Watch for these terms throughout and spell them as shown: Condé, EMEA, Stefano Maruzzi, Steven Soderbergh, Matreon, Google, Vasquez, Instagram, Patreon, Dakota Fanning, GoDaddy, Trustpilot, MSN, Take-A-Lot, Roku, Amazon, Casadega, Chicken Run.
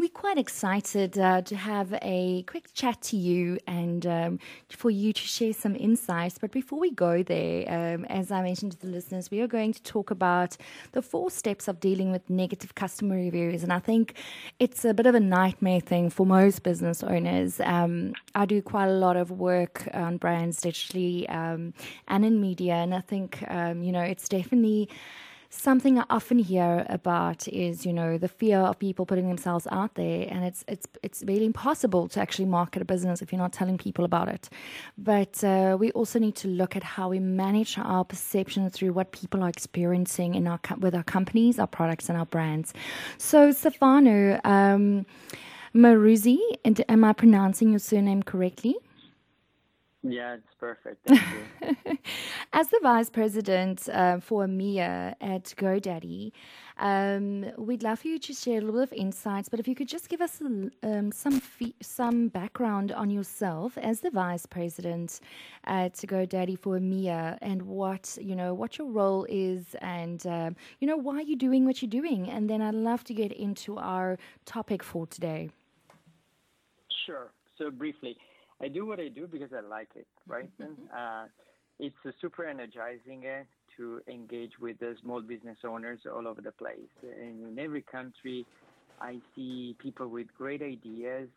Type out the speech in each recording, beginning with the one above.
We're quite excited to have a quick chat to you and for you to share some insights. But before we go there, as I mentioned to the listeners, we are going to talk about the 4 steps of dealing with negative customer reviews. And I think it's a bit of a nightmare thing for most business owners. I do quite a lot of work on brands digitally and in media. And I think, you know, it's definitely something I often hear about is, you know, the fear of people putting themselves out there, and it's really impossible to actually market a business if you're not telling people about it. But we also need to look at how we manage our perception through what people are experiencing in our with our companies, our products, and our brands. So, Stefano Maruzzi, and am I pronouncing your surname correctly? Yeah, it's perfect. Thank you. As the Vice President for EMEA at GoDaddy, we'd love for you to share a little bit of insights, but if you could just give us some background on yourself as the Vice President to GoDaddy for EMEA, and what your role is, and why you're doing what you're doing, and then I'd love to get into our topic for today. Sure. So briefly, I do what I do because I like it, right? It's super energizing to engage with the small business owners all over the place. And in every country, I see people with great ideas,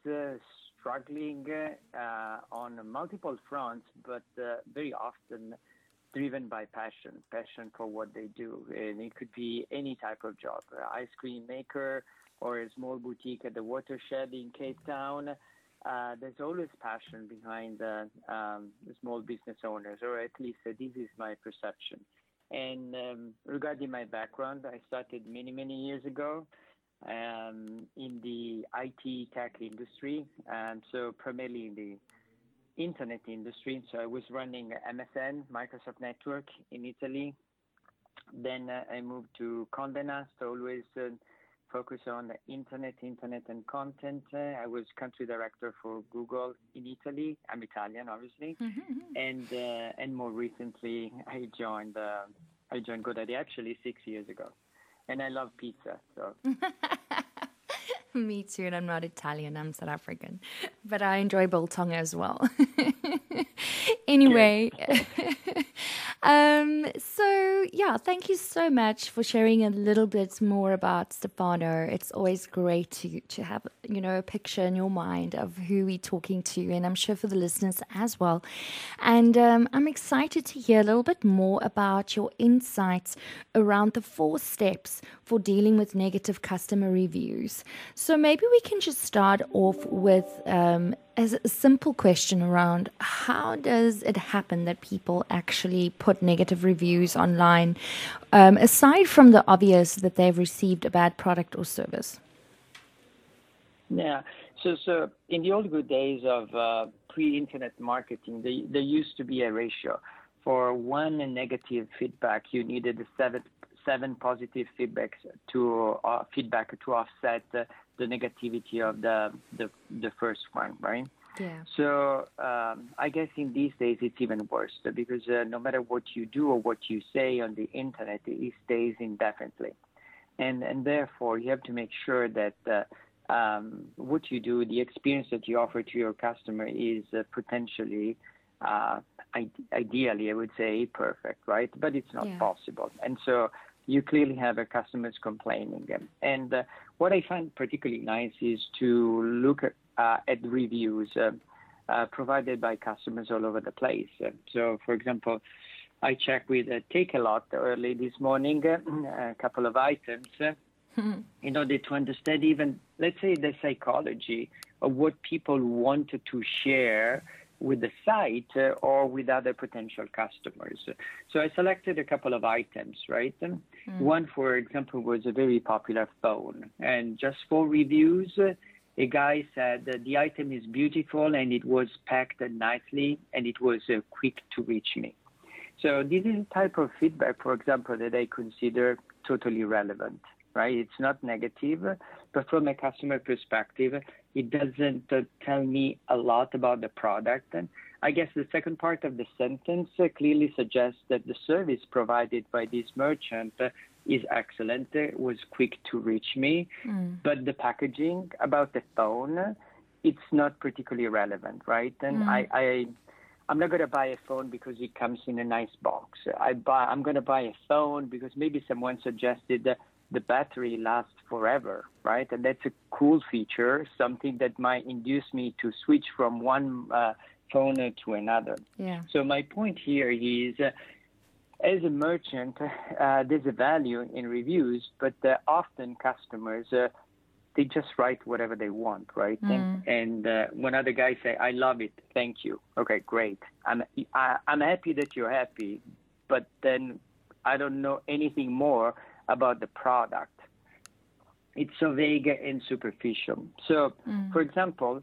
struggling on multiple fronts, but very often driven by passion for what they do. And it could be any type of job, ice cream maker or a small boutique at the watershed in Cape Town. There's always passion behind the small business owners, or at least this is my perception. And regarding my background, I started many years ago in the IT tech industry, and so primarily in the internet industry. So I was running MSN, Microsoft Network, in Italy. Then I moved to Condé, so always focus on the internet and content. I was country director for Google in Italy. I'm Italian, obviously. And more recently, I joined GoDaddy actually 6 years ago. And I love pizza, so. Me too, and I'm not Italian, I'm South African. But I enjoy biltong as well. Anyway, so yeah, thank you so much for sharing a little bit more about Stefano. It's always great to have, you know, a picture in your mind of who we're talking to, and I'm sure for the listeners as well. And I'm excited to hear a little bit more about your insights around the 4 steps for dealing with negative customer reviews. So maybe we can just start off with as a simple question around how does it happen that people actually put negative reviews online, aside from the obvious that they've received a bad product or service? Yeah, so in the old good days of pre-internet marketing, there used to be a ratio. For 1 negative feedback, you needed 7 positive feedbacks to offset the negativity of the first one, right? Yeah. So I guess in these days it's even worse because no matter what you do or what you say on the internet, it stays indefinitely, and therefore you have to make sure that what you do, the experience that you offer to your customer, is potentially, ideally, I would say, perfect, right? But it's not possible, and so you clearly have a customers complaining. And what I find particularly nice is to look at reviews provided by customers all over the place. So, for example, I checked with Take-A-Lot early this morning, a couple of items, in order to understand even, let's say, the psychology of what people wanted to share with the site or with other potential customers. So I selected a couple of items, right? One, for example, was a very popular phone. And just 4 reviews, a guy said that the item is beautiful and it was packed nicely and it was quick to reach me. So this is a type of feedback, for example, that I consider totally relevant, right? It's not negative, But from a customer perspective, it doesn't tell me a lot about the product. And I guess the second part of the sentence clearly suggests that the service provided by this merchant is excellent, was quick to reach me. But the packaging about the phone, it's not particularly relevant, right? And I'm not going to buy a phone because it comes in a nice box. I'm going to buy a phone because maybe someone suggested that the battery lasts forever, right? And that's a cool feature, something that might induce me to switch from one phone to another. Yeah. So my point here is, as a merchant, there's a value in reviews, but often customers, they just write whatever they want, right? And when other guys say, I love it, thank you. Okay, great. I'm happy that you're happy, but then I don't know anything more about the product. It's so vague and superficial. So, for example,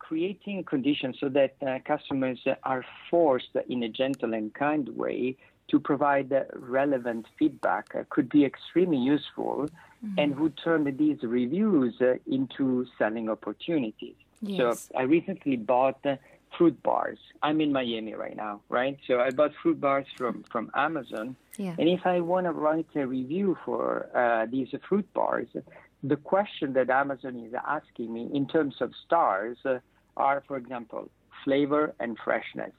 creating conditions so that customers are forced in a gentle and kind way to provide relevant feedback could be extremely useful and would turn these reviews into selling opportunities. Yes. So I recently bought fruit bars. I'm in Miami right now, right? So I bought fruit bars from Amazon. Yeah. And if I want to write a review for these fruit bars, the question that Amazon is asking me in terms of stars are, for example, flavor and freshness.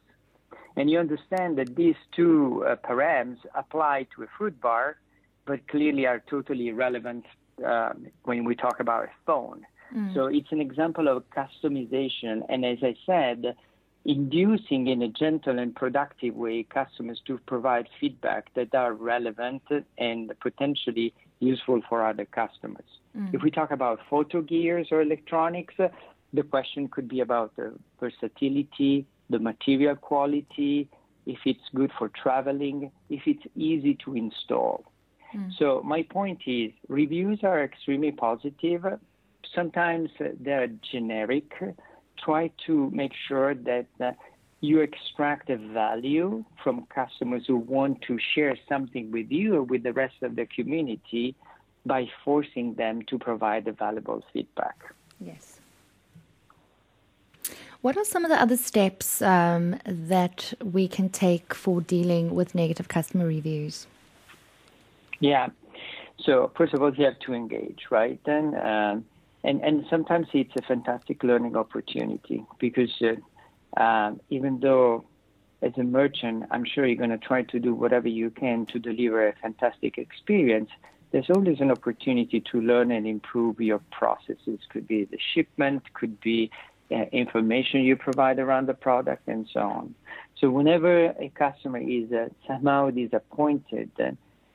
And you understand that these two params apply to a fruit bar, but clearly are totally irrelevant when we talk about a phone. So it's an example of customization. And as I said, inducing in a gentle and productive way customers to provide feedback that are relevant and potentially useful for other customers. If we talk about photo gears or electronics, the question could be about the versatility, the material quality, if it's good for traveling, if it's easy to install. So my point is, reviews are extremely positive. Sometimes they're generic. Try to make sure that you extract a value from customers who want to share something with you or with the rest of the community by forcing them to provide a valuable feedback. Yes. What are some of the other steps that we can take for dealing with negative customer reviews? Yeah. So first of all, you have to engage, right? And sometimes it's a fantastic learning opportunity because even though as a merchant, I'm sure you're going to try to do whatever you can to deliver a fantastic experience, there's always an opportunity to learn and improve your processes. Could be the shipment, could be information you provide around the product and so on. So whenever a customer is somehow disappointed,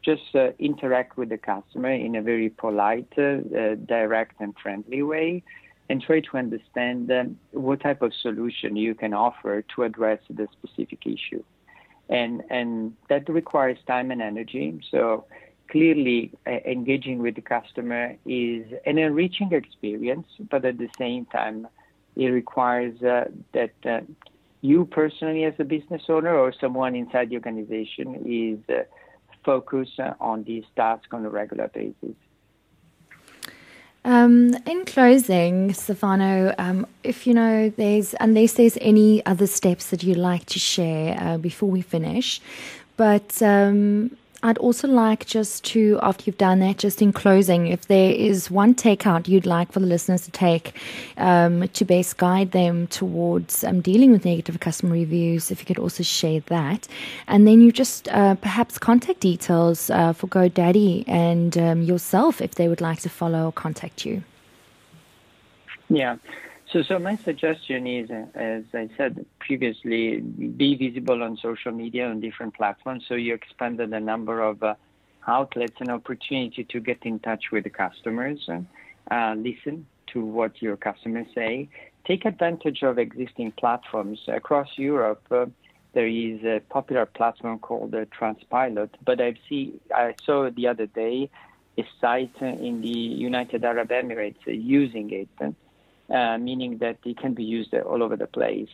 just interact with the customer in a very polite, direct, and friendly way, and try to understand what type of solution you can offer to address the specific issue. And that requires time and energy. So clearly, engaging with the customer is an enriching experience, but at the same time, it requires that you personally as a business owner or someone inside the organization is focus on these tasks on a regular basis. In closing, Stefano, unless there's any other steps that you'd like to share before we finish, but I'd also like just to, after you've done that, just in closing, if there is one takeout you'd like for the listeners to take to best guide them towards dealing with negative customer reviews, if you could also share that. And then you just perhaps contact details for GoDaddy and yourself if they would like to follow or contact you. Yeah. So my suggestion is, as I said previously, be visible on social media on different platforms. So you expanded the number of outlets and opportunity to get in touch with the customers. Listen to what your customers say. Take advantage of existing platforms. Across Europe, there is a popular platform called Trustpilot. But I saw the other day a site in the United Arab Emirates using it. Meaning that it can be used all over the place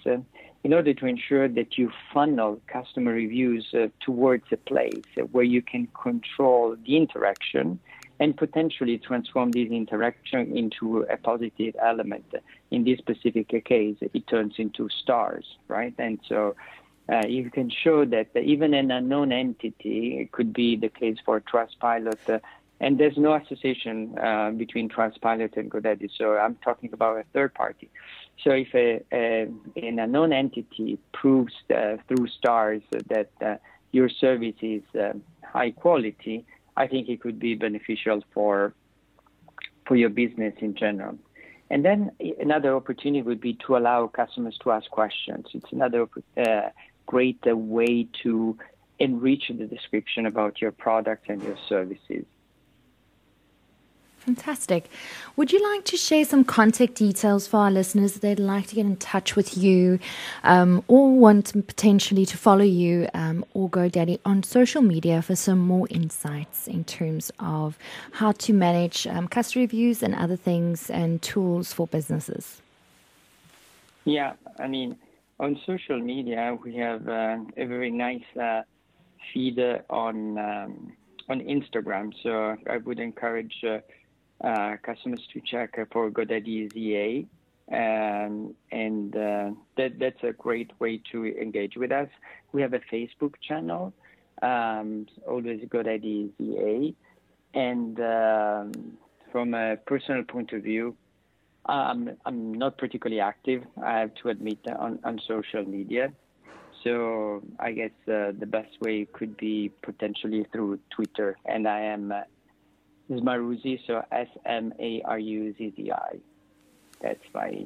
in order to ensure that you funnel customer reviews towards a place where you can control the interaction and potentially transform this interaction into a positive element. In this specific case, it turns into stars, right? And so you can show that even an unknown entity, it could be the case for Trustpilot, and there's no association between Trustpilot and GoDaddy, so I'm talking about a third party. So if an unknown entity proves through stars that your service is high quality, I think it could be beneficial for your business in general. And then another opportunity would be to allow customers to ask questions. It's another great way to enrich the description about your product and your services. Fantastic. Would you like to share some contact details for our listeners if they'd like to get in touch with you or want potentially to follow you or GoDaddy on social media for some more insights in terms of how to manage customer reviews and other things and tools for businesses? Yeah, I mean, on social media, we have a very nice feed on Instagram. So I would encourage customers to check for GoDaddy EA, and that's a great way to engage with us. We have a Facebook channel, always GoDaddy EA, and from a personal point of view, I'm not particularly active, I have to admit, on social media. So I guess the best way could be potentially through Twitter, and I am Maruzzi, so SMARUZZI. That's my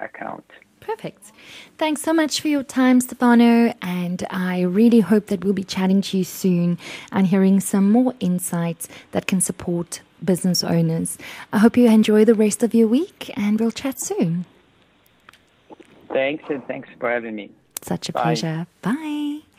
account. Perfect. Thanks so much for your time, Stefano, and I really hope that we'll be chatting to you soon and hearing some more insights that can support business owners. I hope you enjoy the rest of your week, and we'll chat soon. Thanks, and thanks for having me. Such a pleasure. Bye.